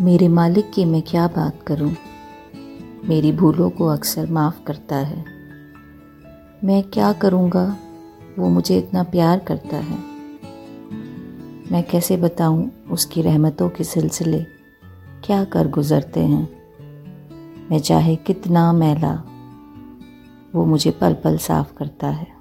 मेरे मालिक की मैं क्या बात करूं? मेरी भूलों को अक्सर माफ़ करता है। मैं क्या करूंगा? वो मुझे इतना प्यार करता है। मैं कैसे बताऊं उसकी रहमतों के सिलसिले क्या कर गुज़रते हैं। मैं चाहे कितना मैला, वो मुझे पल पल साफ़ करता है।